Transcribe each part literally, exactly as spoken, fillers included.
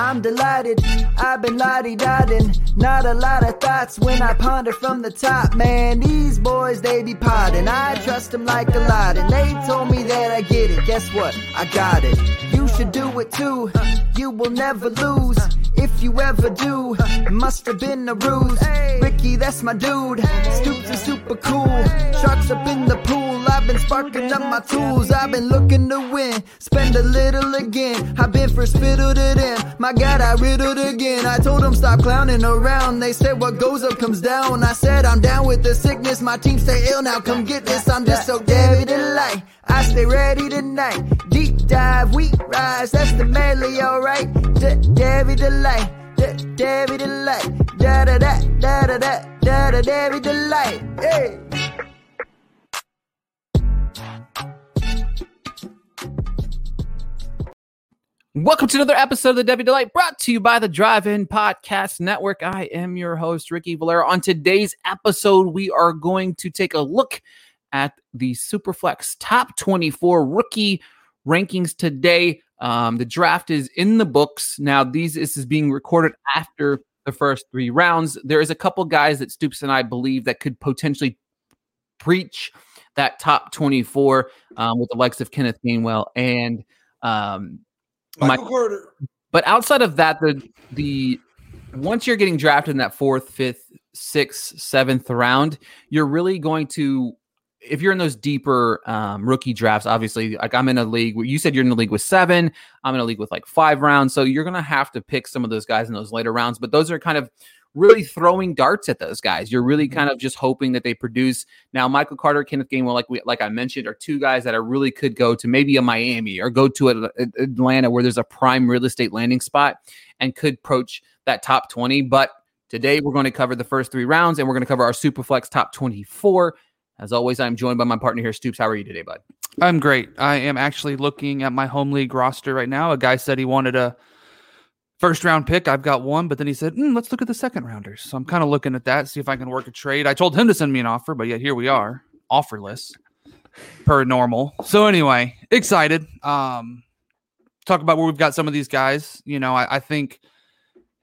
I'm delighted, I've been la-di-da-din. Not a lot of thoughts when I ponder from the top. Man, these boys, they be potting. I trust them like a lot, and they told me that I get it. Guess what? I got it. You should do it too. You will never lose. If you ever do, must have been a ruse. Ricky, that's my dude. Stoops is super cool. Sharks up in the pool. I've been sparking up my tools. I've been looking to win. Spend a little again. I've been first fiddle to them. My God, I riddled again. I told them stop clowning around. They said what goes up comes down. I said I'm down with the sickness. My team stay ill now. Come get this. I'm just so Debbie Delight. I stay ready tonight. Deep dive, we rise. That's the melee, alright. Debbie Delight. Debbie Delight, da da da da da da da da Debbie Delight. Hey. Welcome to another episode of the Debbie Delight, brought to you by the Drive-In Podcast Network. I am your host, Ricky Valera. On today's episode, we are going to take a look at the Superflex Top twenty-four rookie rankings today. Um, the draft is in the books. Now, these, this is being recorded after the first three rounds. There is a couple guys that Stoops and I believe that could potentially breach that top twenty-four um, with the likes of Kenneth Gainwell and um, Michael my, Carter. But outside of that, the the once you're getting drafted in that fourth, fifth, sixth, seventh round, you're really going to – if you're in those deeper um, rookie drafts, obviously, like I'm in a league where you said you're in the league with seven, I'm in a league with like five rounds. So you're going to have to pick some of those guys in those later rounds, but those are kind of really throwing darts at those guys. You're really kind of just hoping that they produce. Now, Michael Carter, Kenneth Gainwell, like we, like I mentioned, are two guys that I really could go to maybe a Miami or go to a, a, Atlanta where there's a prime real estate landing spot and could approach that top twenty. But today we're going to cover the first three rounds and we're going to cover our Superflex top twenty-four. As always, I'm joined by my partner here, Stoops. How are you today, bud? I'm great. I am actually looking at my home league roster right now. A guy said he wanted a first-round pick. I've got one, but then he said, mm, let's look at the second-rounders. So I'm kind of looking at that, see if I can work a trade. I told him to send me an offer, but yet here we are, offerless, per normal. So anyway, excited. Um, talk about where we've got some of these guys. You know, I, I think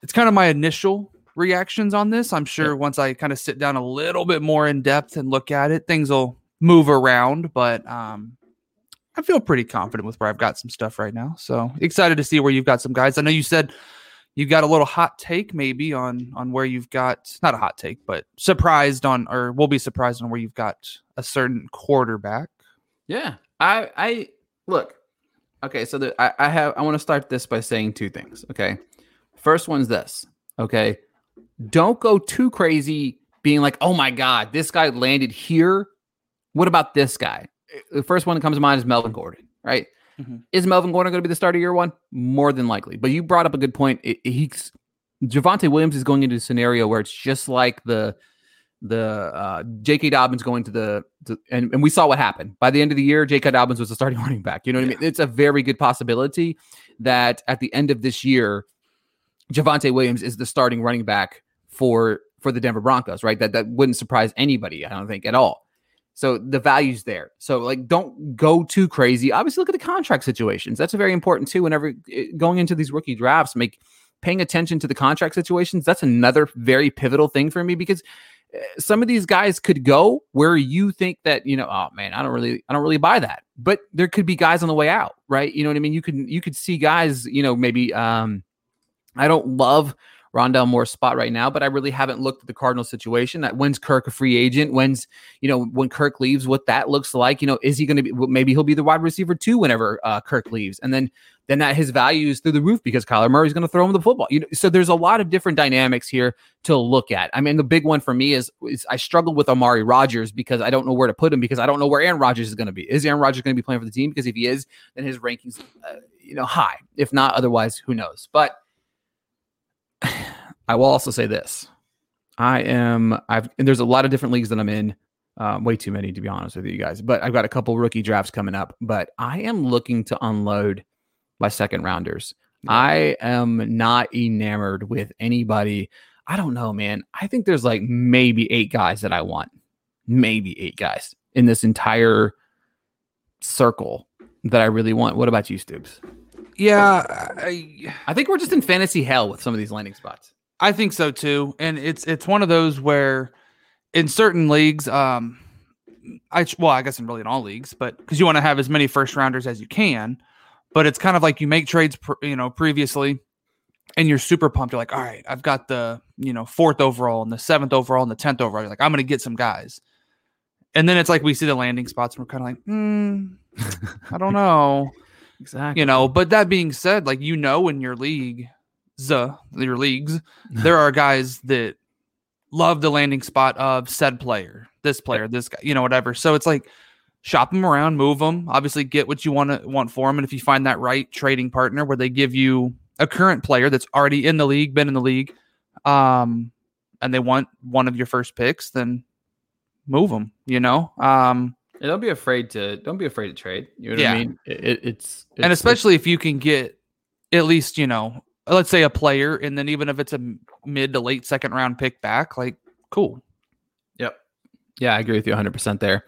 it's kind of my initial reactions on this. I'm sure yeah. Once I kind of sit down a little bit more in depth and look at it, things will move around, but um, I feel pretty confident with where I've got some stuff right now. So excited to see where you've got some guys. I know you said you got a little hot take maybe on, on where you've got, not a hot take, but surprised on, or we'll be surprised on where you've got a certain quarterback. Yeah. I, I look, okay. So the, I, I have, I want to start this by saying two things. Okay. First one's this. Okay. Don't go too crazy being like, oh my God, this guy landed here. What about this guy? The first one that comes to mind is Melvin Gordon, right? Mm-hmm. Is Melvin Gordon going to be the starter year one? More than likely. But you brought up a good point. It, it, he's, Javante Williams is going into a scenario where it's just like the the uh, J K. Dobbins going to the, to, and, and we saw what happened. By the end of the year, J K. Dobbins was the starting running back. You know what yeah. I mean? It's a very good possibility that at the end of this year, Javante Williams is the starting running back for for the Denver Broncos, right? That that wouldn't surprise anybody, I don't think, at all. So the value's there. So, like, don't go too crazy. Obviously, look at the contract situations. That's very important, too. Whenever it, going into these rookie drafts, make paying attention to the contract situations. That's another very pivotal thing for me because some of these guys could go where you think that, you know, oh man, I don't really, I don't really buy that, but there could be guys on the way out, right? You know what I mean? You could, you could see guys, you know, maybe, um, I don't love Rondale Moore's spot right now, but I really haven't looked at the Cardinals situation. That when's Kirk a free agent? When's, you know, when Kirk leaves, what that looks like, you know, is he going to be, maybe he'll be the wide receiver too, whenever uh, Kirk leaves. And then, then that his value is through the roof because Kyler Murray's going to throw him the football. You know, so there's a lot of different dynamics here to look at. I mean, the big one for me is, is I struggle with Amari Rodgers because I don't know where to put him because I don't know where Aaron Rodgers is going to be. Is Aaron Rodgers going to be playing for the team? Because if he is, then his rankings, uh, you know, high. If not, otherwise, who knows? But I will also say this. I am, I've, and there's a lot of different leagues that I'm in. Um, way too many, to be honest with you guys, but I've got a couple rookie drafts coming up, but I am looking to unload my second rounders. I am not enamored with anybody. I don't know, man. I think there's like maybe eight guys that I want, maybe eight guys in this entire circle that I really want. What about you, Stoops? Yeah. I, I think we're just in fantasy hell with some of these landing spots. I think so too. And it's, it's one of those where in certain leagues, um, I, well, I guess in really in all leagues, but because you want to have as many first rounders as you can. But it's kind of like you make trades, you know, previously, and you're super pumped. You're like, all right, I've got the, you know, fourth overall and the seventh overall and the tenth overall. You're like, I'm going to get some guys. And then it's like we see the landing spots and we're kind of like, hmm, I don't know. Exactly. You know, but that being said, like, you know, in your league, the your leagues, there are guys that love the landing spot of said player, this player, this guy, you know, whatever. So it's like, shop them around, move them, obviously get what you want to want for them. And if you find that right trading partner where they give you a current player that's already in the league, been in the league, um, and they want one of your first picks, then move them, you know? Um, yeah, don't be afraid to, don't be afraid to trade. You know what yeah. I mean? It, it, it's, it's, and especially it's, if you can get at least, you know, let's say a player. And then even if it's a mid to late second round pick back, like, cool. Yep. Yeah. I agree with you a hundred percent there.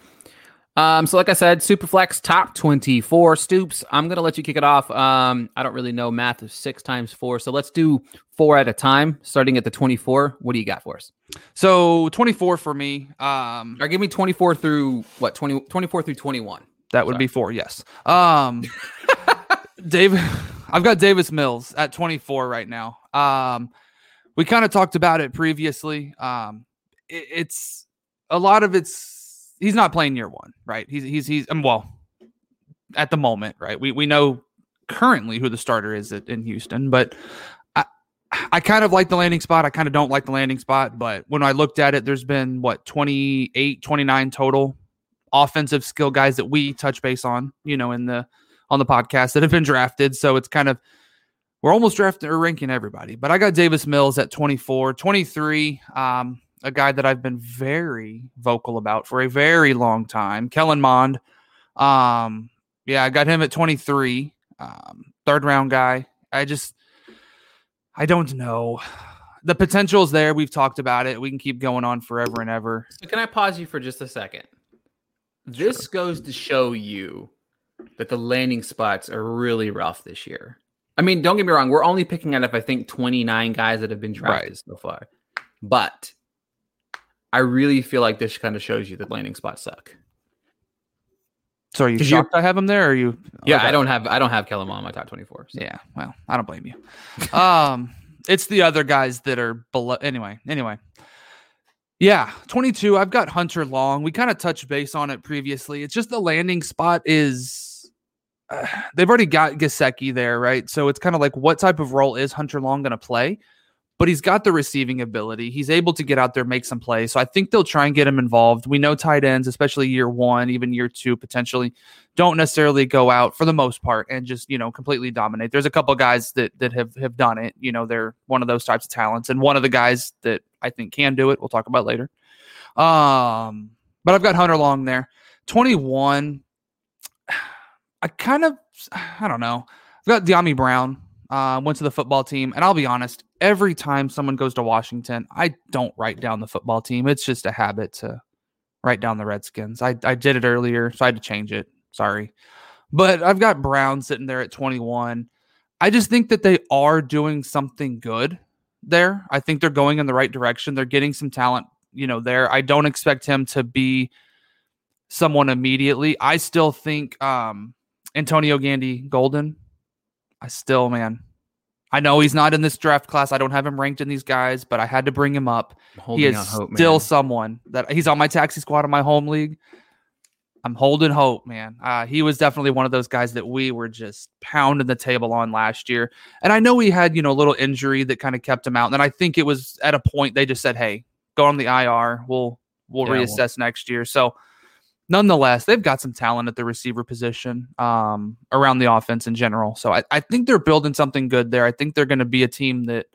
Um, so like I said, Superflex top twenty-four. Stoops, I'm going to let you kick it off. Um, I don't really know math of six times four. So let's do four at a time, starting at the twenty-four. What do you got for us? So twenty-four for me. Um, or give me twenty-four through what? twenty, twenty-four through twenty-one. That would Sorry. be four. Yes. Um, David, I've got Davis Mills at twenty-four right now. Um, we kind of talked about it previously. Um, it, it's a lot of it's, he's not playing year one, right? He's, he's, he's, um, well, at the moment, right? We, we know currently who the starter is at, in Houston, but I, I kind of like the landing spot. I kind of don't like the landing spot, but when I looked at it, there's been what, twenty-eight, twenty-nine total offensive skill guys that we touch base on, you know, in the, on the podcast that have been drafted. So it's kind of, we're almost drafting or ranking everybody, but I got Davis Mills at twenty-four, twenty-three. Um, a guy that I've been very vocal about for a very long time, Kellen Mond. Um, yeah, I got him at twenty-three, um, third round guy. I just, I don't know. The potential's there. We've talked about it. We can keep going on forever and ever. So can I pause you for just a second? This sure. goes to show you that the landing spots are really rough this year. I mean, don't get me wrong. We're only picking out, if I think, twenty-nine guys that have been drafted right. so far, but I really feel like this kind of shows you that landing spots suck. So are you shocked I have him there? Or are you? Yeah, okay. I don't have I don't have Kellen Mond on my top twenty-four. So. Yeah, well, I don't blame you. um, it's the other guys that are below. Anyway, anyway. Yeah, twenty-two. I've got Hunter Long. We kind of touched base on it previously. It's just the landing spot is uh, they've already got Gesicki there, right? So it's kind of like, what type of role is Hunter Long going to play? But he's got the receiving ability. He's able to get out there, make some plays. So I think they'll try and get him involved. We know tight ends, especially year one, even year two, potentially don't necessarily go out for the most part and just, you know, completely dominate. There's a couple of guys that that have, have done it. You know, they're one of those types of talents. And one of the guys that I think can do it, we'll talk about later. Um, but I've got Hunter Long there. twenty-one, I kind of, I don't know. I've got De'Ami Brown. Uh, went to the football team, and I'll be honest, every time someone goes to Washington, I don't write down the football team. It's just a habit to write down the Redskins. I, I did it earlier, so I had to change it. Sorry. But I've got Brown sitting there at twenty-one. I just think that they are doing something good there. I think they're going in the right direction. They're getting some talent you know, there. I don't expect him to be someone immediately. I still think um, Antonio Gandy Golden. I still, man. I know he's not in this draft class. I don't have him ranked in these guys, but I had to bring him up. He is hope, still man. someone that he's on my taxi squad in my home league. I'm holding hope, man. Uh, he was definitely one of those guys that we were just pounding the table on last year. And I know he had, you know, a little injury that kind of kept him out. And then I think it was at a point they just said, hey, go on the I R. We'll, we'll yeah, reassess we'll- next year. So nonetheless, they've got some talent at the receiver position, um, around the offense in general. So I, I think they're building something good there. I think they're going to be a team that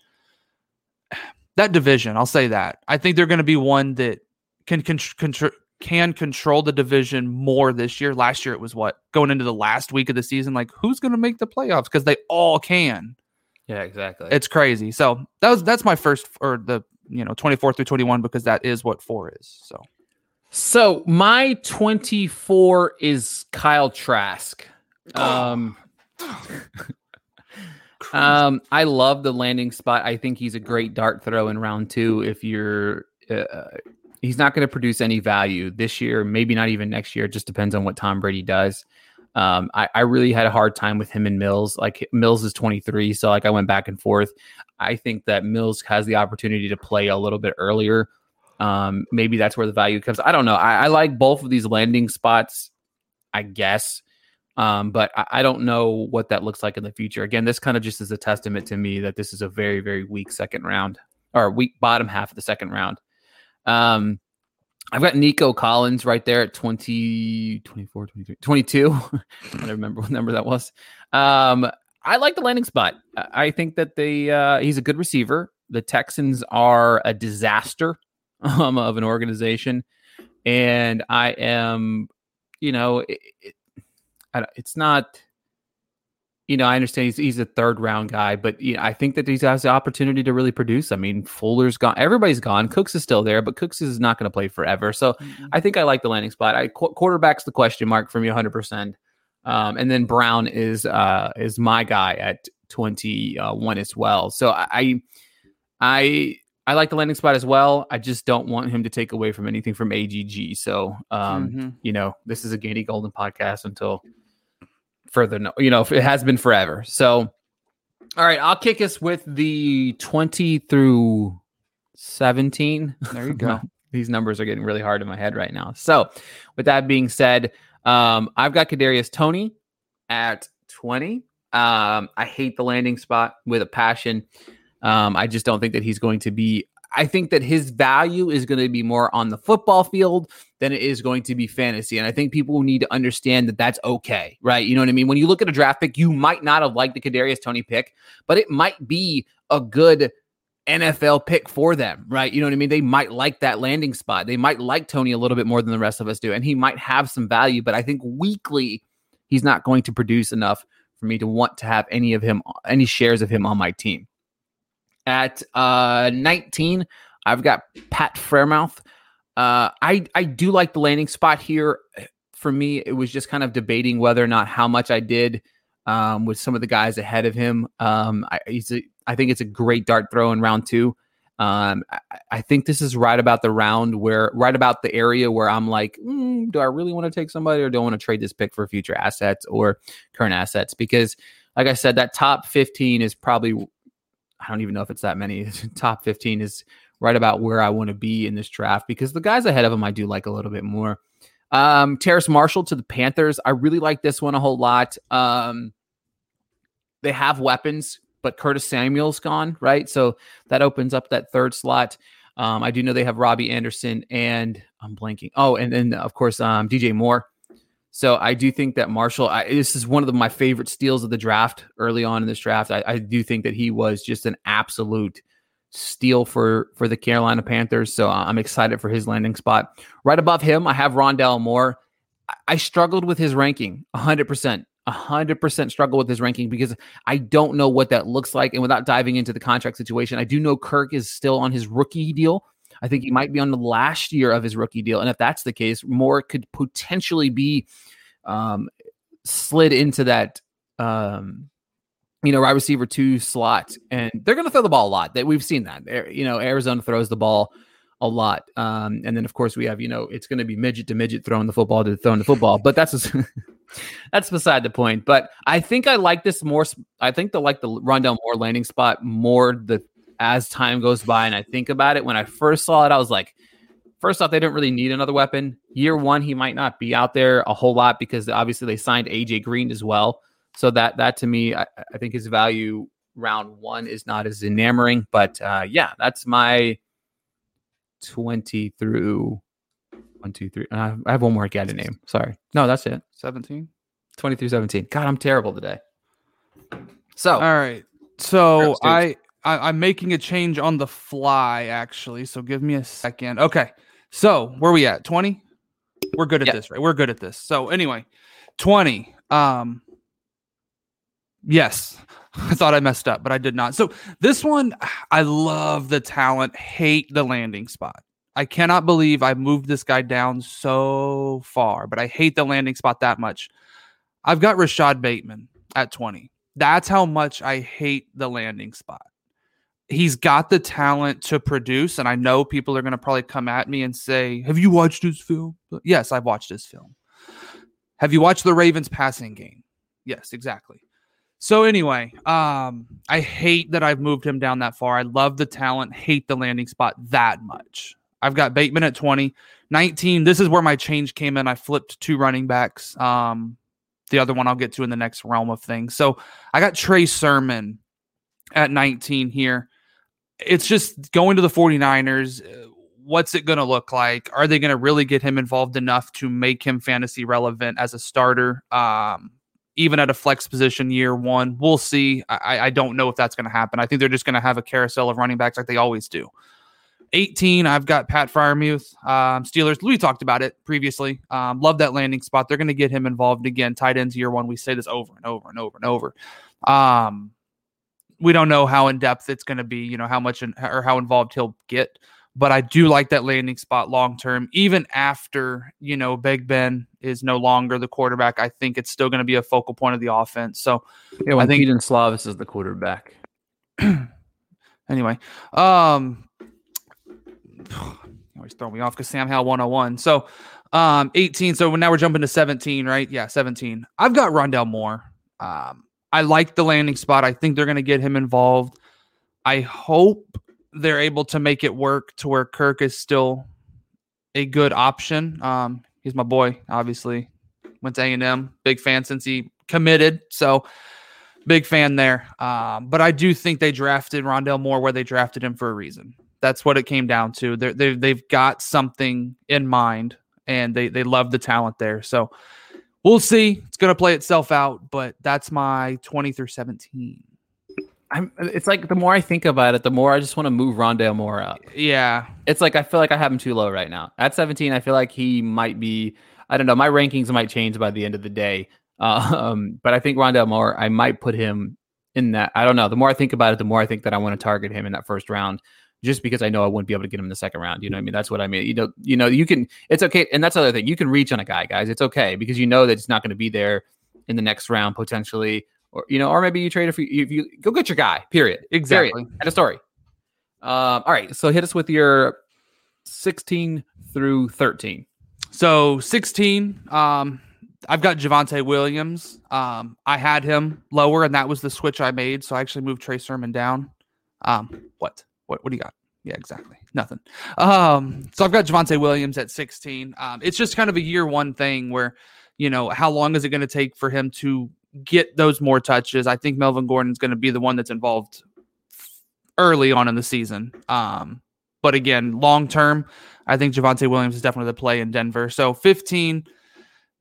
that division, I'll say that. I think they're going to be one that can can, can can control the division more this year. Last year it was what? Going into the last week of the season, like who's going to make the playoffs? Because they all can. Yeah, exactly. It's crazy. So that was that's my first or the, you know, twenty-four through twenty-one, because that is what four is. So So my twenty-four is Kyle Trask. Um, um, I love the landing spot. I think he's a great dart throw in round two. If you're, uh, he's not going to produce any value this year, maybe not even next year. It just depends on what Tom Brady does. Um, I, I really had a hard time with him and Mills. Like Mills is twenty-three, so like I went back and forth. I think that Mills has the opportunity to play a little bit earlier. Um, maybe that's where the value comes. I don't know. I, I like both of these landing spots, I guess. Um, but I, I don't know what that looks like in the future. Again, this kind of just is a testament to me that this is a very, very weak second round or weak bottom half of the second round. Um, I've got Nico Collins right there at twenty, twenty-four, twenty-three, twenty-two. I don't remember what number that was. Um, I like the landing spot. I, I think that they, uh, he's a good receiver. The Texans are a disaster. Um, of an organization, and I am, you know, it, it, I, it's not, you know, I understand he's, he's a third round guy, but you know, I think that he has the opportunity to really produce. I mean, Fuller's gone, everybody's gone. Cooks is still there, but Cooks is not going to play forever. So mm-hmm. I think I like the landing spot. I qu- quarterback's the question mark for me, one hundred percent. Um, and then Brown is uh, is my guy at twenty-one as well. So I, I. I like the landing spot as well. I just don't want him to take away from anything from A G G. So, um, mm-hmm. you know, this is a Gandy Golden podcast until further, no, you know, it has been forever. So, all right, I'll kick us with the twenty through seventeen. There you go. Wow, these numbers are getting really hard in my head right now. So with that being said, um, I've got Kadarius Toney at twenty. Um, I hate the landing spot with a passion. Um, I just don't think that he's going to be, I think that his value is going to be more on the football field than it is going to be fantasy. And I think people need to understand that that's okay, right? You know what I mean? When you look at a draft pick, you might not have liked the Kadarius Toney pick, but it might be a good N F L pick for them, right? You know what I mean? They might like that landing spot. They might like Toney a little bit more than the rest of us do, and he might have some value, but I think weekly he's not going to produce enough for me to want to have any of him, any shares of him on my team. At uh, nineteen, I've got Pat Freiermuth. Uh, I, I do like the landing spot here. For me, it was just kind of debating whether or not how much I did um, with some of the guys ahead of him. Um, I, he's a, I think it's a great dart throw in round two. Um, I, I think this is right about the round where, right about the area where I'm like, mm, do I really want to take somebody, or do I want to trade this pick for future assets or current assets? Because, like I said, that top fifteen is probably... I don't even know if it's that many. Top fifteen is right about where I want to be in this draft, because the guys ahead of him I do like a little bit more. Um, Terrace Marshall to the Panthers. I really like this one a whole lot. Um, they have weapons, but Curtis Samuel's gone, right? So that opens up that third slot. Um, I do know they have Robbie Anderson, and I'm blanking. Oh, and then, of course, um, D J Moore. So I do think that Marshall, I, this is one of the, my favorite steals of the draft early on in this draft. I, I do think that he was just an absolute steal for, for the Carolina Panthers. So I'm excited for his landing spot. Right above him, I have Rondale Moore. I, I struggled with his ranking, one hundred percent. one hundred percent struggle with his ranking, because I don't know what that looks like. And without diving into the contract situation, I do know Kirk is still on his rookie deal. I think he might be on the last year of his rookie deal. And if that's the case, Moore could potentially be um, slid into that, um, you know, wide receiver two slot. And they're going to throw the ball a lot. That we've seen that. You know, Arizona throws the ball a lot. Um, and then, of course, we have, you know, it's going to be midget to midget throwing the football to throwing the football. But that's just, that's beside the point. But I think I like this more. I think the like the Rondale Moore landing spot more the as time goes by and I think about it. When I first saw it, I was like, first off, they didn't really need another weapon. Year one, he might not be out there a whole lot because obviously they signed A J Green as well. So that that to me, I, I think his value round one is not as enamoring. But uh, yeah, that's my twenty through one, two, three. Uh, I have one more guy to name. Sorry. No, that's it. seventeen? twenty through seventeen. God, I'm terrible today. So. All right. So I, I, I'm making a change on the fly, actually. So give me a second. Okay. So where are we at? twenty? We're good at yeah. this, right? We're good at this. So anyway, twenty. Um. Yes, I thought I messed up, but I did not. So this one, I love the talent, hate the landing spot. I cannot believe I moved this guy down so far, but I hate the landing spot that much. I've got Rashad Bateman at twenty. That's how much I hate the landing spot. He's got the talent to produce, and I know people are going to probably come at me and say, have you watched his film? Yes, I've watched his film. Have you watched the Ravens passing game? Yes, exactly. So anyway, um, I hate that I've moved him down that far. I love the talent, hate the landing spot that much. I've got Bateman at twenty. nineteen, this is where my change came in. I flipped two running backs. Um, the other one I'll get to in the next realm of things. So I got Trey Sermon at nineteen here. It's just going to the 49ers. What's it going to look like? Are they going to really get him involved enough to make him fantasy relevant as a starter? Um Even at a flex position year one, we'll see. I, I don't know if that's going to happen. I think they're just going to have a carousel of running backs like they always do. eighteen, I've got Pat Freiermuth, um, Steelers. We talked about it previously. Um, love that landing spot. They're going to get him involved again. Tight ends year one. We say this over and over and over and over. Um, we don't know how in depth it's going to be, you know, how much in, or how involved he'll get. But I do like that landing spot long-term, even after, you know, Big Ben is no longer the quarterback. I think it's still going to be a focal point of the offense. So yeah, I think Eden Slavis is the quarterback. Anyway, um, always throw me off because Sam Howell one oh one. So um, eighteen. So now we're jumping to seventeen, right? Yeah, seventeen. I've got Rondale Moore. Um, I like the landing spot. I think they're going to get him involved. I hope they're able to make it work to where Kirk is still a good option. Um, he's my boy, obviously. Went to A and M. Big fan since he committed. So, big fan there. Um, but I do think they drafted Rondale Moore where they drafted him for a reason. That's what it came down to. They're, they're, they've got something in mind, and they, they love the talent there. So, we'll see. It's going to play itself out, but that's my twenty through seventeen. I'm, it's like the more I think about it, the more I just want to move Rondale Moore up. Yeah. It's like I feel like I have him too low right now. At seventeen, I feel like he might be, I don't know, my rankings might change by the end of the day. Um, but I think Rondale Moore, I might put him in that. I don't know. The more I think about it, the more I think that I want to target him in that first round just because I know I wouldn't be able to get him in the second round. You know what I mean? That's what I mean. You know, you know, you can, it's okay. And that's the other thing. You can reach on a guy, guys. It's okay because you know that it's not going to be there in the next round potentially. Or, you know, or maybe you trade if you, if you go get your guy, period. Exactly. Period. End of story. Um, all right. So hit us with your sixteen through thirteen. So sixteen, um, I've got Javante Williams. Um, I had him lower, and that was the switch I made. So I actually moved Trey Sermon down. Um, what? What What do you got? Yeah, exactly. Nothing. Um, so I've got Javante Williams at sixteen. Um, it's just kind of a year one thing where, you know, how long is it going to take for him to get those more touches? I think Melvin Gordon is going to be the one that's involved early on in the season. Um, but again, long-term, I think Javante Williams is definitely the play in Denver. So fifteen,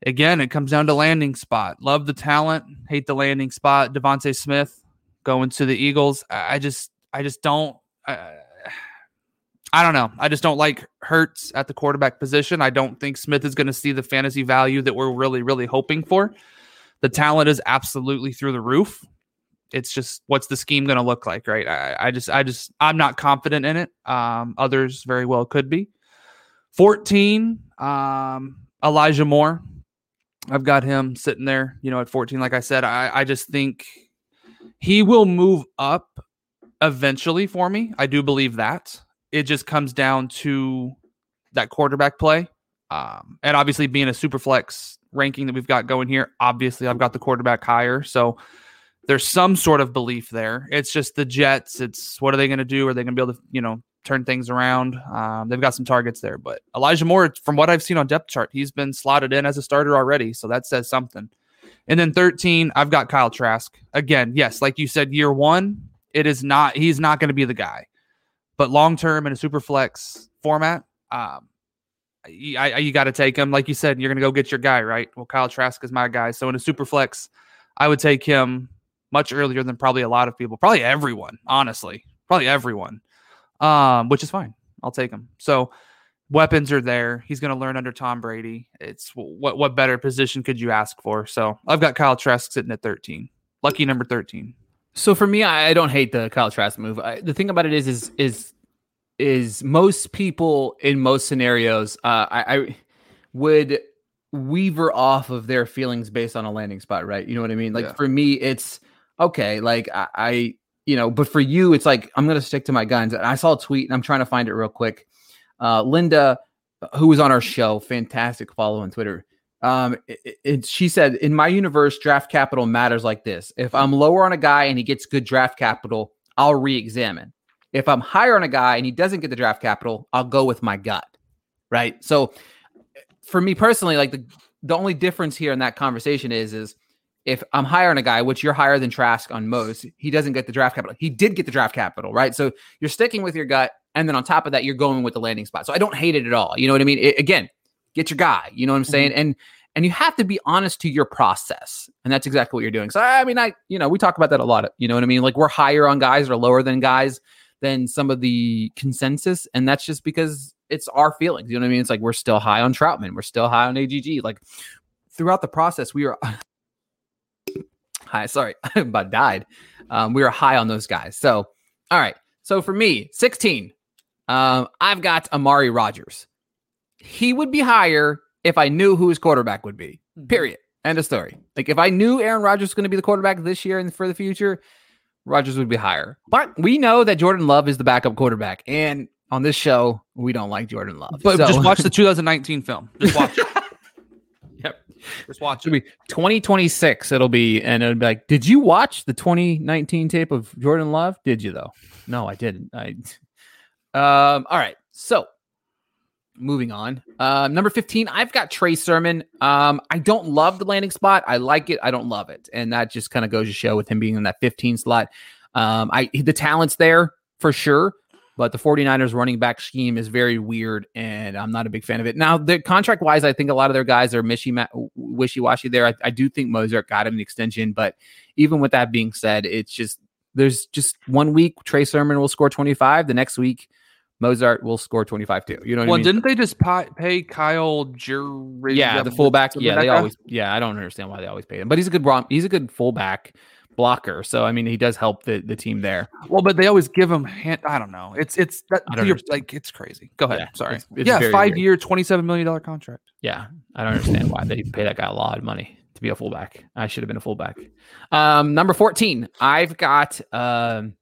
again, it comes down to landing spot. Love the talent, hate the landing spot. Devontae Smith going to the Eagles. I just, I just don't, I, I don't know. I just don't like Hurts at the quarterback position. I don't think Smith is going to see the fantasy value that we're really, really hoping for. The talent is absolutely through the roof. It's just, what's the scheme going to look like, right? I, I just, I just, I'm not confident in it. Um, others very well could be. fourteen, um, Elijah Moore. I've got him sitting there, you know, at fourteen. Like I said, I, I just think he will move up eventually for me. I do believe that. it just comes down to that quarterback play. Um, and obviously being a super flex ranking that we've got going here, obviously I've got the quarterback higher. So there's some sort of belief there. It's just the Jets. It's what are they going to do? Are they going to be able to, you know, turn things around? Um, they've got some targets there, but Elijah Moore, from what I've seen on depth chart, he's been slotted in as a starter already. So that says something. And then thirteen, I've got Kyle Trask again. Yes. Like you said, year one, it is not, he's not going to be the guy, but long-term in a super flex format, um, I, I, you got to take him. Like you said, you're going to go get your guy, right? Well, Kyle Trask is my guy. So in a super flex, I would take him much earlier than probably a lot of people, probably everyone, honestly, probably everyone, um, which is fine. I'll take him. So weapons are there. He's going to learn under Tom Brady. It's what, what better position could you ask for? So I've got Kyle Trask sitting at thirteen, lucky number thirteen. So for me, I, I don't hate the Kyle Trask move. I, the thing about it is, is, is, is most people in most scenarios, uh, I, I would weaver off of their feelings based on a landing spot, right? You know what I mean? Like yeah. For me, it's okay. Like I, I, you know, but for you, it's like, I'm going to stick to my guns. And I saw a tweet and I'm trying to find it real quick. Uh, Linda, who was on our show, fantastic follow on Twitter. Um, it, it, she said, in my universe, draft capital matters like this. If I'm lower on a guy and he gets good draft capital, I'll re-examine. If I'm higher on a guy and he doesn't get the draft capital, I'll go with my gut, right? So for me personally, like the, the only difference here in that conversation is, is if I'm higher on a guy, which you're higher than Trask on most, he doesn't get the draft capital. He did get the draft capital, right? So you're sticking with your gut. And then on top of that, you're going with the landing spot. So I don't hate it at all. You know what I mean? It, again, get your guy, you know what I'm saying? Mm-hmm. And, and you have to be honest to your process. And that's exactly what you're doing. So, I mean, I, you know, we talk about that a lot. You know what I mean? Like we're higher on guys or lower than guys than some of the consensus. And that's just because it's our feelings. You know what I mean? It's like, we're still high on Troutman. We're still high on A G G. Like throughout the process, we were high. Sorry, I about died. Um, we were high on those guys. So, all right. So for me, sixteen, um, I've got Amari Rodgers. He would be higher if I knew who his quarterback would be, period. End of story. Like if I knew Aaron Rodgers was going to be the quarterback this year and for the future, Rodgers would be higher. But we know that Jordan Love is the backup quarterback. And on this show, we don't like Jordan Love. But so. Just watch the two thousand nineteen film. Just watch it. Yep. Just watch it. It'll be twenty twenty-six. It'll be, and it'll be like, did you watch the twenty nineteen tape of Jordan Love? Did you though? No, I didn't. I, um, all right. So moving on, uh, number fifteen, I've got Trey Sermon. Um, I don't love the landing spot. I like it. I don't love it. And that just kind of goes to show with him being in that fifteen slot. Um, I, the talent's there for sure, but the 49ers running back scheme is very weird and I'm not a big fan of it. Now the contract wise, I think a lot of their guys are wishy-washy there. I, I do think Mozart got him an extension, but even with that being said, it's just, there's just one week Trey Sermon will score twenty-five. The next week, Mozart will score twenty-five too. You know what well, I mean? Well, didn't they just pay Kyle Jury? Yeah, the fullback. Yeah, they always. Yeah, I don't understand why they always pay him, but he's a good he's a good fullback blocker. So I mean, he does help the, the team there. Well, but they always give him. Hand, I don't know. It's it's that you're, like it's crazy. Go ahead. Yeah, sorry. It's, it's yeah, five weird. Year, twenty-seven million dollar contract. Yeah, I don't understand why they pay that guy a lot of money to be a fullback. I should have been a fullback. Um, number fourteen, I've got um,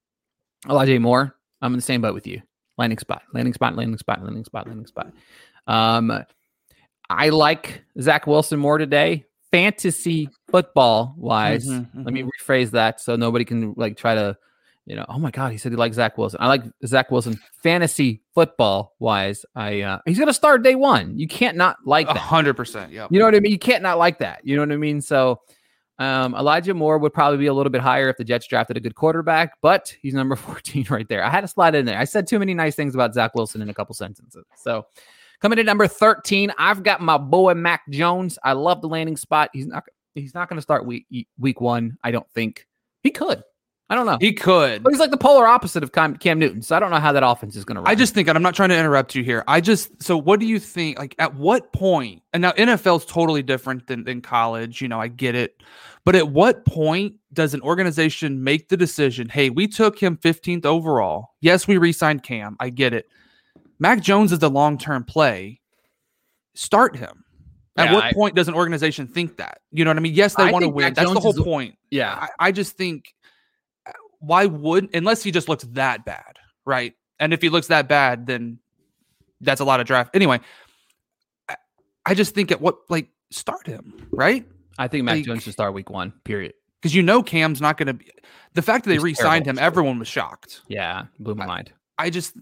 Elijah Moore. I'm in the same boat with you. Landing spot, landing spot, landing spot, landing spot, landing spot. Um, I like Zach Wilson more today, fantasy football wise. Mm-hmm, mm-hmm. Let me rephrase that so nobody can like try to, you know, oh my God, he said he likes Zach Wilson. I like Zach Wilson fantasy football wise. I uh, he's gonna start day one. You can't not like that. A hundred percent. Yeah. You know what I mean. You can't not like that. You know what I mean. So. Um, Elijah Moore would probably be a little bit higher if the Jets drafted a good quarterback, but he's number fourteen right there. I had to slide in there. I said too many nice things about Zach Wilson in a couple sentences. So coming to number thirteen, I've got my boy Mac Jones. I love the landing spot. He's not he's not going to start week week one. I don't think he could. I don't know. He could. But he's like the polar opposite of Cam, Cam Newton. So I don't know how that offense is going to run. I just think, and I'm not trying to interrupt you here. I just, so what do you think, like at what point, and now N F L is totally different than, than college, you know, I get it. But at what point does an organization make the decision, hey, we took him fifteenth overall. Yes, we re-signed Cam. I get it. Mac Jones is the long-term play. Start him. At yeah, what I, point does an organization think that? You know what I mean? Yes, they want to win. Mac That's Jones the whole is, point. Yeah. I, I just think, why would, unless he just looks that bad, right? And if he looks that bad, then that's a lot of draft. Anyway, I, I just think at what, like, start him, right? I think Mac like, Jones should start week one, period. Because you know Cam's not going to be – the fact that they re-signed him, everyone was shocked. Yeah, blew my I, mind. I just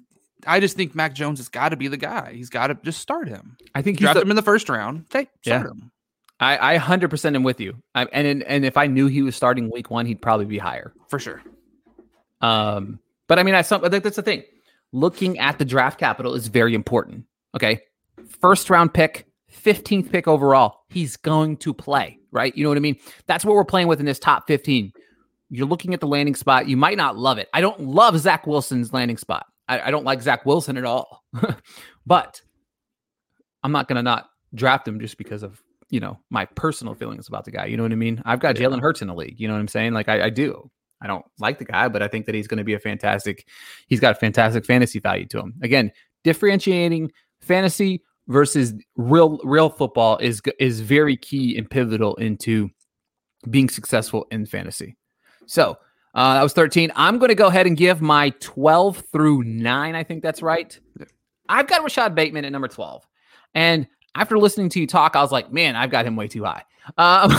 I just think Mac Jones has got to be the guy. He's got to just start him. I think Draft the, him in the first round. Take, start yeah. him. I, I one hundred percent am with you. I, and and if I knew he was starting week one, he'd probably be higher. For sure. Um, But, I mean, I, I think that's the thing. Looking at the draft capital is very important. Okay, first round pick, fifteenth pick overall. He's going to play, right? You know what I mean? That's what we're playing with in this top fifteen. You're looking at the landing spot. You might not love it. I don't love Zach Wilson's landing spot. I, I don't like Zach Wilson at all. But I'm not going to not draft him just because of, you know, my personal feelings about the guy. You know what I mean? I've got Jalen Hurts in the league. You know what I'm saying? Like, I, I do. I don't like the guy, but I think that he's going to be a fantastic, he's got a fantastic fantasy value to him. Again, differentiating fantasy versus real, real football is, is very key and pivotal into being successful in fantasy. So uh, that was thirteen. I'm going to go ahead and give my twelve through nine. I think that's right. I've got Rashad Bateman at number twelve. And after listening to you talk, I was like, man, I've got him way too high. Um,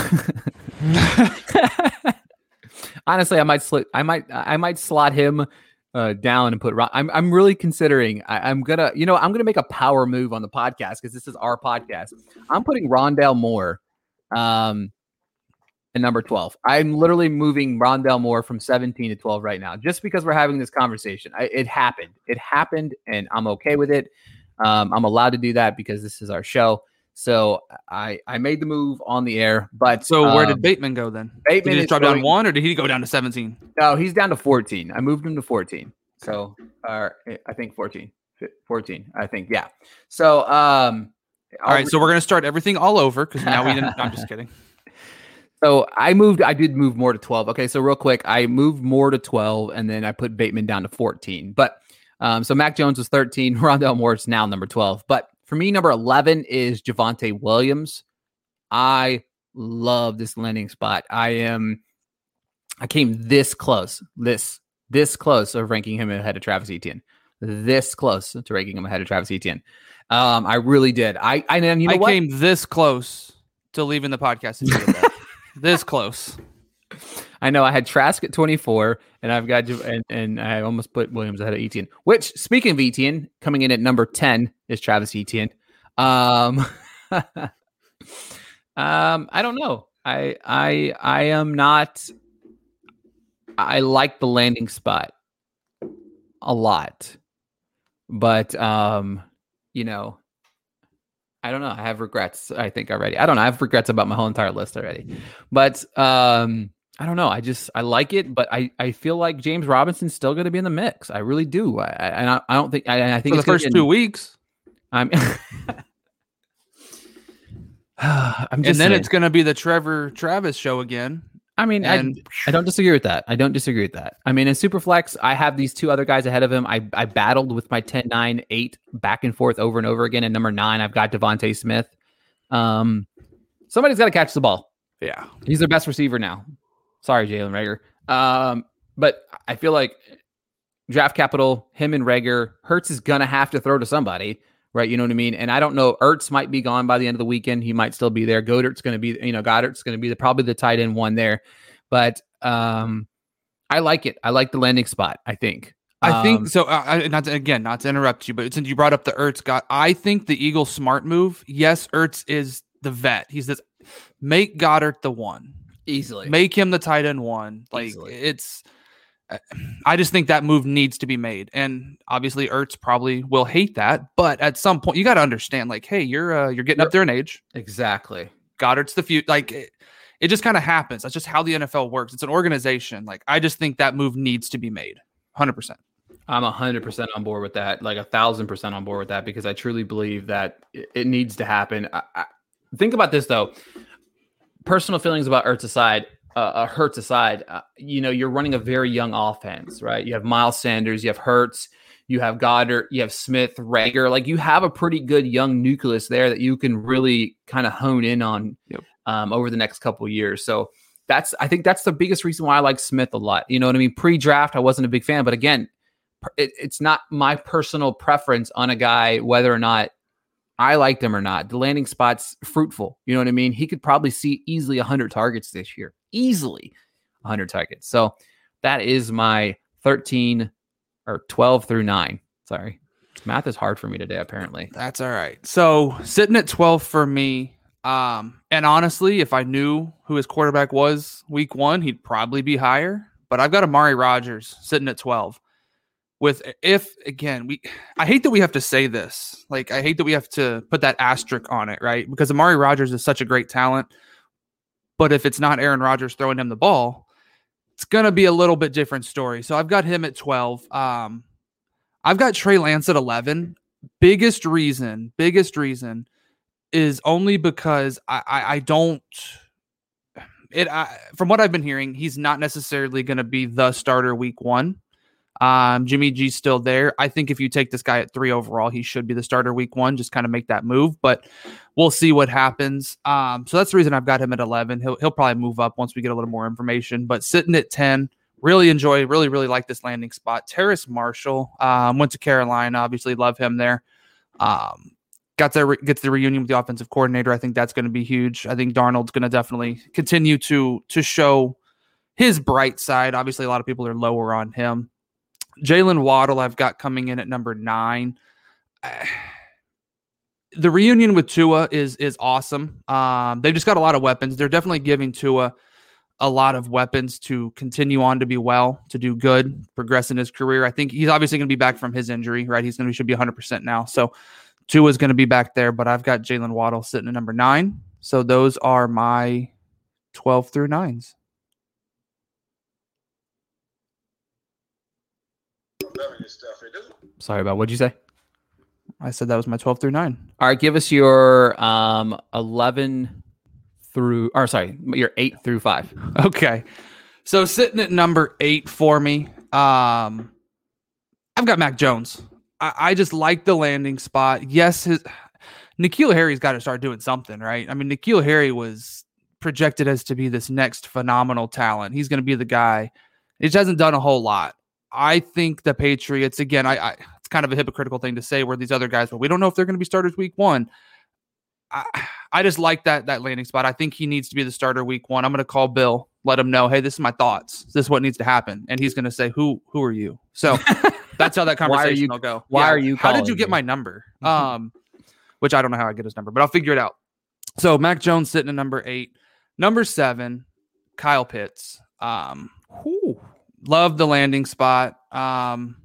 Honestly, I might slip. I might. I might slot him uh, down and put. I'm. I'm really considering. I, I'm gonna. You know, I'm gonna make a power move on the podcast because this is our podcast. I'm putting Rondale Moore, um, at number twelve. I'm literally moving Rondale Moore from seventeen to twelve right now, just because we're having this conversation. I, it happened. It happened, and I'm okay with it. Um, I'm allowed to do that because this is our show. So I, I made the move on the air, but so where um, did Bateman go then? Bateman did he drop down one, or did he go down to seventeen? No, he's down to fourteen. I moved him to fourteen. So, uh, I think fourteen, fourteen. I think yeah. So um, all I'll right. Re- so we're gonna start everything all over because now we didn't. I'm just kidding. So I moved. I did move Moore to twelve. Okay, so real quick, I moved Moore to twelve, and then I put Bateman down to fourteen. But um, so Mac Jones was thirteen. Rondale Moore is now number twelve, but. For me, number eleven is Javante Williams. I love this landing spot. I am, I came this close, this, this close of ranking him ahead of Travis Etienne. This close to ranking him ahead of Travis Etienne. Um, I really did. I, I, you know I what? came this close to leaving the podcast. This close. I know I had Trask at twenty-four, and I've got and, and I almost put Williams ahead of Etienne. Which, speaking of Etienne, coming in at number ten is Travis Etienne. Um, um, I don't know. I I I am not. I like the landing spot a lot, but um, you know. I don't know. I have regrets, I think, already. I don't know. I have regrets about my whole entire list already. But um, I don't know. I just, I like it, but I, I feel like James Robinson's still going to be in the mix. I really do. I, I, and I, I don't think, I, I think for the first two weeks. I'm, I'm just And then saying. It's going to be the Trevor Travis show again. I mean, and, I, I don't disagree with that. I don't disagree with that. I mean, in Superflex, I have these two other guys ahead of him. I, I battled with my ten, nine, eight back and forth over and over again. And number nine, I've got Devontae Smith. Um, somebody's got to catch the ball. Yeah. He's their best receiver now. Sorry, Jalen Reagor. Um, but I feel like draft capital, him and Reagor, Hurts is going to have to throw to somebody. Right. You know what I mean? And I don't know. Ertz might be gone by the end of the weekend. He might still be there. Goddard's going to be, you know, Goddard's going to be the, probably the tight end one there. But um, I like it. I like the landing spot, I think. I um, think so. Uh, not to, again, not to interrupt you, but since you brought up the Ertz, God, I think the Eagles smart move. Yes, Ertz is the vet. He's this. Make Goddard the one. Easily. Make him the tight end one. Like easily. It's. I just think that move needs to be made. And obviously Ertz probably will hate that, but at some point you got to understand like, hey, you're, uh, you're getting you're, up there in age. Exactly. Goddard's the few, like it, it just kind of happens. That's just how the N F L works. It's an organization. Like I just think that move needs to be made. one hundred percent. I'm a hundred percent on board with that. Like a thousand percent on board with that, because I truly believe that it, it needs to happen. I, I, think about this though. Personal feelings about Ertz aside, Uh, Hurts aside, uh, you know, you're running a very young offense, right? You have Miles Sanders, you have Hurts, you have Goddard, you have Smith, Reagor. Like you have a pretty good young nucleus there that you can really kind of hone in on yep. um, over the next couple of years. So that's, I think that's the biggest reason why I like Smith a lot. You know what I mean? Pre-draft, I wasn't a big fan, but again, it, it's not my personal preference on a guy, whether or not I liked him or not. The landing spot's fruitful. You know what I mean? He could probably see easily one hundred targets this year. Easily one hundred targets. So that is my thirteen or twelve through nine. Sorry. Math is hard for me today, apparently. That's all right. So sitting at twelve for me. Um, and honestly, if I knew who his quarterback was week one, he'd probably be higher. But I've got Amari Rodgers sitting at twelve. With if again, we I hate that we have to say this. Like, I hate that we have to put that asterisk on it, right? Because Amari Rodgers is such a great talent. But if it's not Aaron Rodgers throwing him the ball, it's gonna be a little bit different story. So I've got him at twelve. Um, I've got Trey Lance at eleven. Biggest reason, biggest reason is only because I I, I don't it I, from what I've been hearing, he's not necessarily gonna be the starter week one. Um, Jimmy G's still there. I think if you take this guy at three overall, he should be the starter week one. Just kind of make that move, but we'll see what happens. Um, so that's the reason I've got him at eleven. He'll he'll probably move up once we get a little more information. But sitting at ten, really enjoy, really really like this landing spot. Terrace Marshall um, went to Carolina. Obviously, love him there. Um, got to re- gets the reunion with the offensive coordinator. I think that's going to be huge. I think Darnold's going to definitely continue to to show his bright side. Obviously, a lot of people are lower on him. Jalen Waddle, I've got coming in at number nine. The reunion with Tua is is awesome. Um, they've just got a lot of weapons. They're definitely giving Tua a lot of weapons to continue on to be well, to do good, progress in his career. I think he's obviously going to be back from his injury, right? He's going to be should be one hundred percent now. So Tua's going to be back there, but I've got Jalen Waddle sitting at number nine. So those are my twelve through nines. Sorry about what'd you say? I said that was my twelve through nine. All right, give us your um eleven through, or sorry, your eight through five. Okay, so sitting at number eight for me, um, I've got Mac Jones. I, I just like the landing spot. Yes, his N'Keal Harry's got to start doing something, right? I mean, N'Keal Harry was projected as to be this next phenomenal talent. He's going to be the guy. He just hasn't done a whole lot. I think the Patriots, again, I, I it's kind of a hypocritical thing to say where these other guys, but we don't know if they're going to be starters week one. I I just like that that landing spot. I think he needs to be the starter week one. I'm going to call Bill, let him know, hey, this is my thoughts. This is what needs to happen. And he's going to say, who who are you? So that's how that conversation will go. Why yeah, are you How did you get me? my number? Um, which I don't know how I get his number, but I'll figure it out. So Mac Jones sitting at number eight. Number seven, Kyle Pitts. Um, whoo. Love the landing spot, um,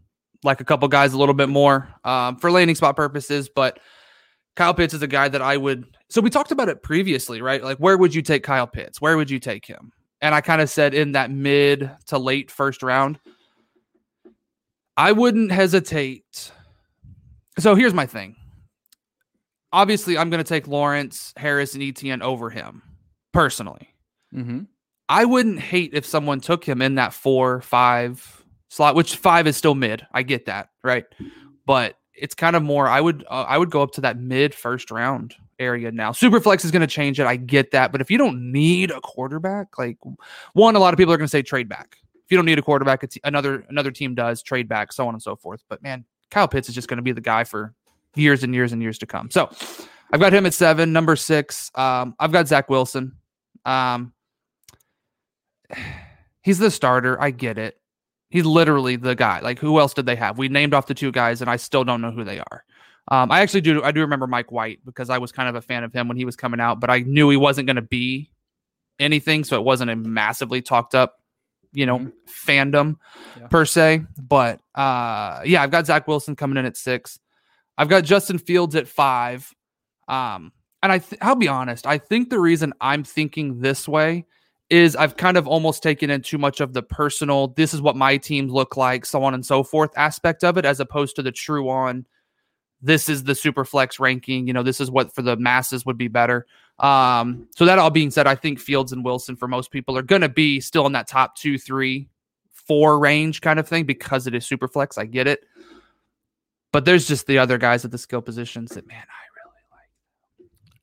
like a couple guys a little bit more um, for landing spot purposes. But Kyle Pitts is a guy that I would. So we talked about it previously, right? Like, where would you take Kyle Pitts? Where would you take him? And I kind of said in that mid to late first round, I wouldn't hesitate. So here's my thing. Obviously, I'm going to take Lawrence, Harris, and Etienne over him personally. Mm-hmm. I wouldn't hate if someone took him in that four, five slot, which five is still mid. I get that, right? But it's kind of more, I would uh, I would go up to that mid first round area now. Superflex is going to change it. I get that. But if you don't need a quarterback, like one, a lot of people are going to say trade back. If you don't need a quarterback, it's another another team does, trade back, so on and so forth. But man, Kyle Pitts is just going to be the guy for years and years and years to come. So I've got him at seven. Number six, um, I've got Zach Wilson. Um, He's the starter. I get it. He's literally the guy. Like, who else did they have? We named off the two guys, and I still don't know who they are. Um, I actually do. I do remember Mike White because I was kind of a fan of him when he was coming out, but I knew he wasn't going to be anything, so it wasn't a massively talked up, you know, mm-hmm. fandom yeah. per se. But uh, yeah, I've got Zach Wilson coming in at six. I've got Justin Fields at five. Um, and I th- I'll be honest. I think the reason I'm thinking this way is I've kind of almost taken in too much of the personal, this is what my teams look like, so on and so forth aspect of it, as opposed to the true on, this is the super flex ranking, you know, this is what for the masses would be better. Um, so that all being said, I think Fields and Wilson for most people are going to be still in that top two, three, four range kind of thing because it is super flex. I get it. But there's just the other guys at the skill positions that, man, I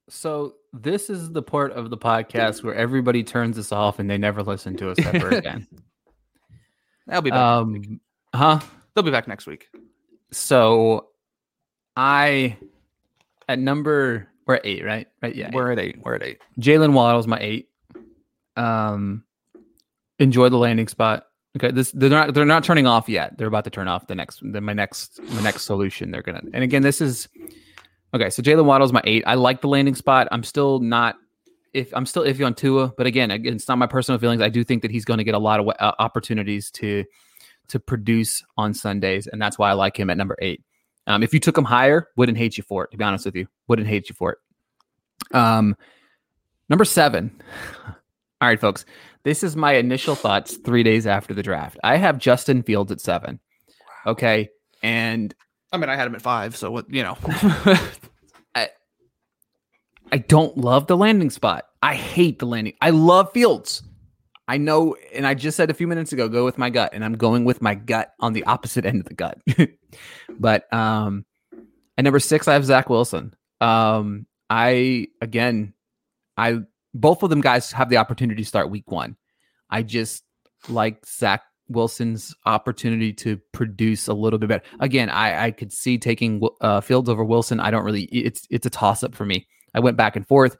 So this is the part of the podcast where everybody turns us off and they never listen to us ever again. That'll be back. Um, huh? They'll be back next week. So I, at number, we're at eight, right? Right. Yeah. We're eight. at eight. We're at eight. Jalen Waddle's my eight. Um, enjoy the landing spot. Okay. This, they're not, they're not turning off yet. They're about to turn off the next, the, my next, my next solution. They're going to, and again, this is, okay. So Jalen Waddle's my eight. I like the landing spot. I'm still not, if I'm still iffy on Tua, but again, it's not my personal feelings. I do think that he's going to get a lot of uh, opportunities to, to produce on Sundays. And that's why I like him at number eight. Um, if you took him higher, wouldn't hate you for it, to be honest with you. Wouldn't hate you for it. Um, number seven. All right, folks. This is my initial thoughts three days after the draft. I have Justin Fields at seven. Wow. Okay. And I mean, I had him at five. So what, you know, I, I don't love the landing spot. I hate the landing. I love Fields. I know. And I just said a few minutes ago, go with my gut, and I'm going with my gut on the opposite end of the gut. But um, at number six, I have Zach Wilson. Um, I, again, I, both of them guys have the opportunity to start week one. I just like Zach Wilson's opportunity to produce a little bit better. Again, I, I could see taking uh, Fields over Wilson. I don't really, it's, it's a toss up for me. I went back and forth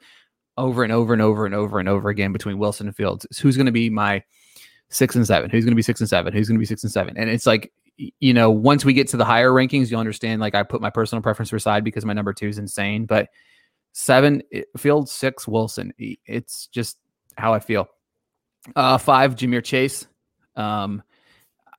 over and over and over and over and over again between Wilson and Fields. It's who's going to be my six and seven? Who's going to be six and seven? Who's going to be six and seven? And it's like, you know, once we get to the higher rankings, you'll understand, like, I put my personal preference aside because my number two is insane, but seven, it, Fields, six, Wilson. It's just how I feel. Uh, five, Ja'Marr Chase. Um,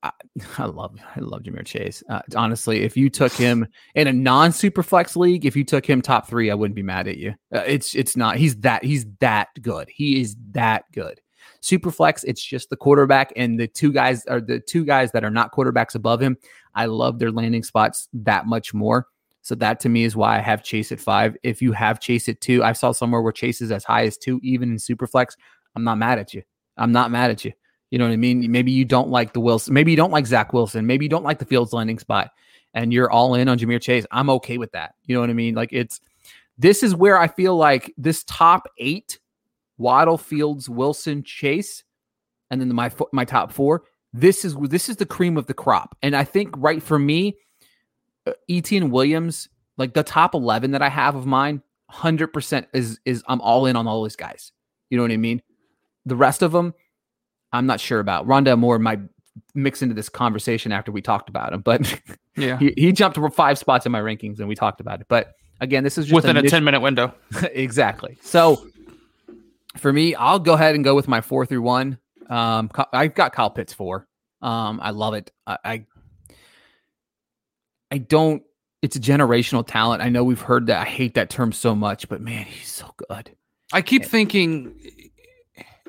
I, I love, I love Ja'Marr Chase. Uh, honestly, if you took him in a non-superflex league, if you took him top three, I wouldn't be mad at you. Uh, it's, it's not. He's that. He's that good. He is that good. Superflex, it's just the quarterback and the two guys are the two guys that are not quarterbacks above him. I love their landing spots that much more. So that to me is why I have Chase at five. If you have Chase at two, I saw somewhere where Chase is as high as two, even in Superflex. I'm not mad at you. I'm not mad at you. You know what I mean? Maybe you don't like the Wilson. Maybe you don't like Zach Wilson. Maybe you don't like the Fields landing spot and you're all in on Ja'Marr Chase. I'm okay with that. You know what I mean? Like, it's, this is where I feel like this top eight, Waddle, Fields, Wilson, Chase, and then my, my top four, this is, this is the cream of the crop. And I think right for me, Etienne Williams, like the top eleven that I have of mine, one hundred percent is, is I'm all in on all these guys. You know what I mean? The rest of them, I'm not sure about. Rondale Moore might mix into this conversation after we talked about him, but yeah, he, he jumped five spots in my rankings and we talked about it. But again, this is just within a ten minute window. Exactly. So for me, I'll go ahead and go with my four through one. Um, I've got Kyle Pitts four. Um, I love it. I, I, I don't, it's a generational talent. I know we've heard that. I hate that term so much, but man, he's so good. I keep and, thinking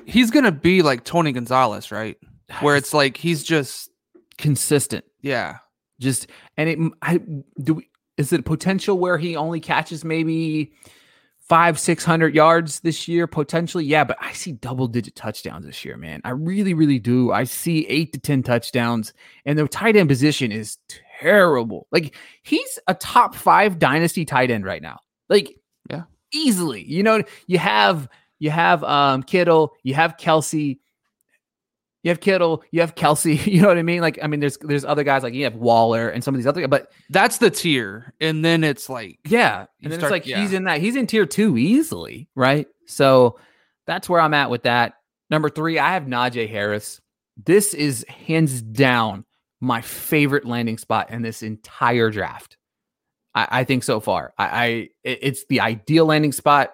he's going to be like Tony Gonzalez, right? Where it's like, he's just consistent. Yeah. Just, and it, I, do we, is it potential where he only catches maybe five, six hundred yards this year? Potentially. Yeah. But I see double digit touchdowns this year, man. I really, really do. I see eight to ten touchdowns, and the tight end position is terrible. Like, he's a top five dynasty tight end right now. Like, yeah, easily, you know, you have, You have um, Kittle, you have Kelsey, you have Kittle, you have Kelsey. You know what I mean? Like, I mean, there's there's other guys, like you have Waller and some of these other guys, but that's the tier. And then it's like, yeah, and then start, it's like yeah. he's in that he's in tier two easily, right? So that's where I'm at with that. Number three, I have Najee Harris. This is hands down my favorite landing spot in this entire draft. I, I think so far, I, I it's the ideal landing spot.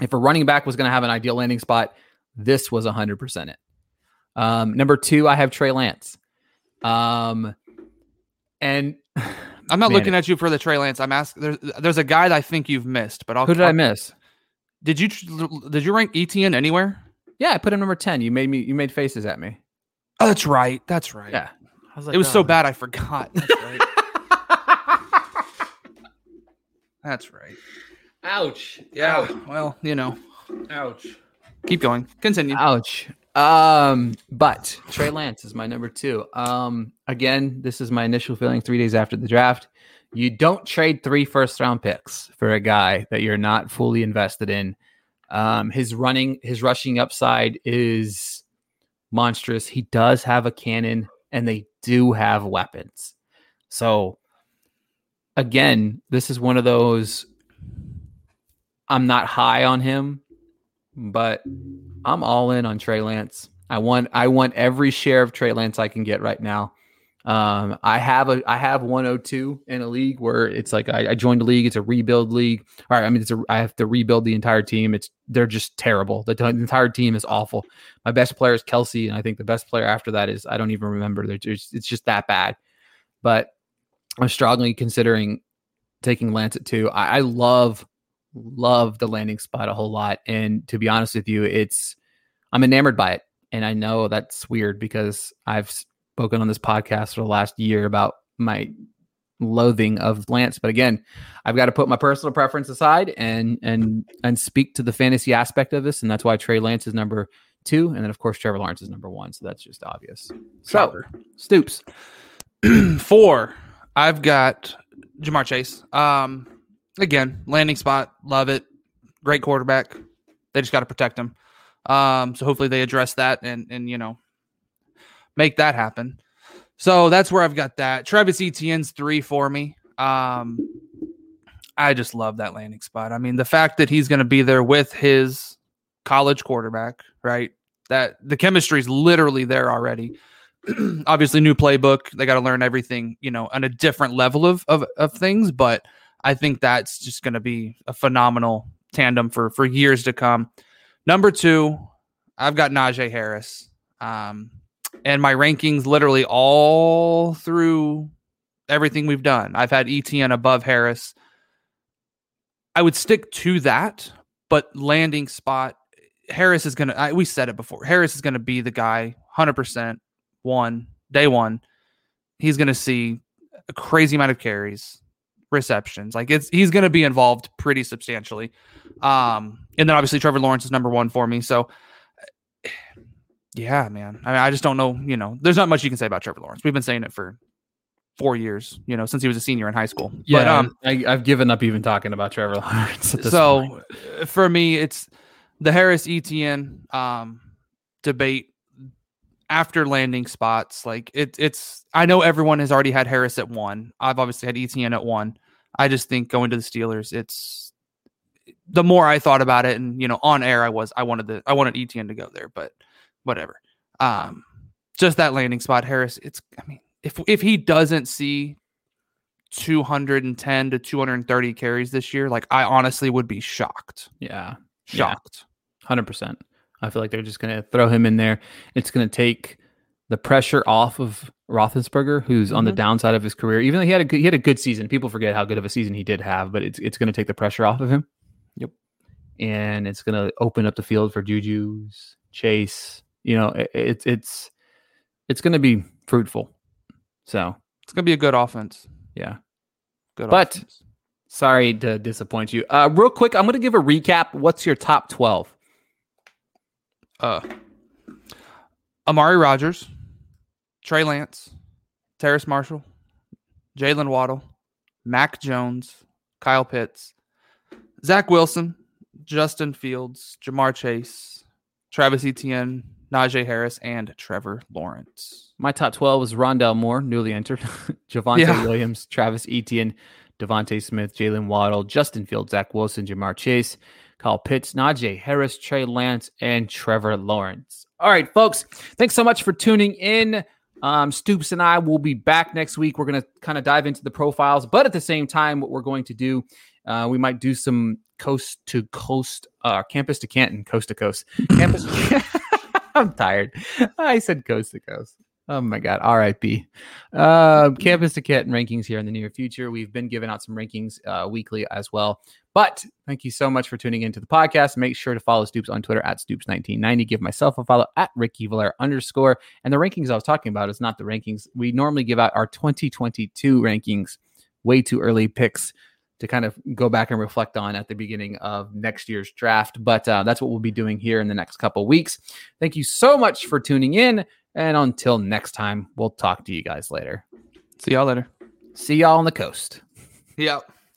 If a running back was going to have an ideal landing spot, this was one hundred percent it. Um, number two, I have Trey Lance. Um, and I'm not man, looking at you for the Trey Lance. I'm asking. There's, there's a guy that I think you've missed, but I'll. Who did I'll, I miss? Did you did you rank Etienne anywhere? Yeah, I put him number ten. You made me. You made faces at me. Oh, that's right. That's right. Yeah, I was like, it was oh, so man. bad I forgot. That's right. That's right. Ouch. Yeah. Ouch. Well, you know. Ouch. Keep going. Continue. Ouch. Um, but Trey Lance is my number two. Um, again, this is my initial feeling three days after the draft. You don't trade three first round picks for a guy that you're not fully invested in. Um, his running, his rushing upside is monstrous. He does have a cannon, and they do have weapons. So again, this is one of those, I'm not high on him, but I'm all in on Trey Lance. I want, I want every share of Trey Lance I can get right now. Um, I have a, I have one oh two in a league where it's like, I, I joined a league. It's a rebuild league. All right. I mean, it's a, I have to rebuild the entire team. It's, they're just terrible. The, t- the entire team is awful. My best player is Kelsey. And I think the best player after that is, I don't even remember. They're just, it's just that bad, but I'm strongly considering taking Lance at two. I, I love, love the landing spot a whole lot. And to be honest with you, it's, I'm enamored by it. And I know that's weird because I've spoken on this podcast for the last year about my loathing of Lance. But again, I've got to put my personal preference aside and and and speak to the fantasy aspect of this. And that's why Trey Lance is number two. And then, of course, Trevor Lawrence is number one. So that's just obvious. So, Stoops. Four, I've got Ja'Marr Chase. Um, again, landing spot. Love it. Great quarterback. They just got to protect him. Um, so hopefully they address that and, and, you know, make that happen. So that's where I've got that. Travis Etienne's three for me. Um, I just love that landing spot. I mean, the fact that he's going to be there with his college quarterback, right? That the chemistry is literally there already. Obviously new playbook. They got to learn everything, you know, on a different level of, of, of things. But I think that's just going to be a phenomenal tandem for, for years to come. Number two, I've got Najee Harris. Um, and my rankings literally all through everything we've done, I've had Etienne above Harris. I would stick to that, but landing spot, Harris is going to, we said it before, Harris is going to be the guy, one hundred percent, one, day one. He's going to see a crazy amount of carries, receptions. Like it's, he's going to be involved pretty substantially. Um, and then obviously Trevor Lawrence is number one for me. So yeah, man, I mean, I just don't know, you know, there's not much you can say about Trevor Lawrence. We've been saying it for four years, you know, since he was a senior in high school. Yeah. But, um, I, I've given up even talking about Trevor Lawrence at this so point. For me, it's the Harris Etienne, um, debate after landing spots. Like it, it's, I know everyone has already had Harris at one. I've obviously had Etienne at one. I just think going to the Steelers, it's, the more I thought about it and, you know, on air, I was, I wanted the, I wanted Etienne to go there, but whatever. Um, just that landing spot, Harris. It's, I mean, if, if he doesn't see two hundred ten to two hundred thirty carries this year, like I honestly would be shocked. Yeah. Shocked. Yeah. one hundred percent. I feel like they're just going to throw him in there. It's going to take the pressure off of Roethlisberger, who's on mm-hmm. the downside of his career. Even though he had a good, he had a good season. People forget how good of a season he did have, but it's, it's going to take the pressure off of him. Yep. And it's going to open up the field for Juju's, Chase. You know, it, it, it's it's going to be fruitful. So it's going to be a good offense. Yeah. Good but offense. Sorry to disappoint you. Uh, real quick, I'm going to give a recap. What's your top twelve? Uh, Amari Rodgers, Trey Lance, Terrace Marshall, Jaylen Waddle, Mac Jones, Kyle Pitts, Zach Wilson, Justin Fields, Ja'Marr Chase, Travis Etienne, Najee Harris, and Trevor Lawrence. My top twelve was Rondale Moore, newly entered, Javante yeah. Williams, Travis Etienne, Devontae Smith, Jaylen Waddle, Justin Fields, Zach Wilson, Ja'Marr Chase, Kyle Pitts, Najee Harris, Trey Lance, and Trevor Lawrence. All right, folks, thanks so much for tuning in. Um, Stoops and I will be back next week. We're going to kind of dive into the profiles, but at the same time, what we're going to do, Uh, we might do some coast to coast, uh, campus to Canton, coast to coast. Campus. I'm tired. I said coast to coast. Oh my God. R I P. Uh, campus to Canton rankings here in the near future. We've been giving out some rankings uh, weekly as well. But thank you so much for tuning into the podcast. Make sure to follow Stoops on Twitter at Stoops nineteen ninety. Give myself a follow at Ricky Valer underscore. And the rankings I was talking about is not the rankings. We normally give out our twenty twenty-two rankings, way too early picks to kind of go back and reflect on at the beginning of next year's draft. But uh, that's what we'll be doing here in the next couple of weeks. Thank you so much for tuning in. And until next time, we'll talk to you guys later. See y'all later. See y'all on the coast. Yep.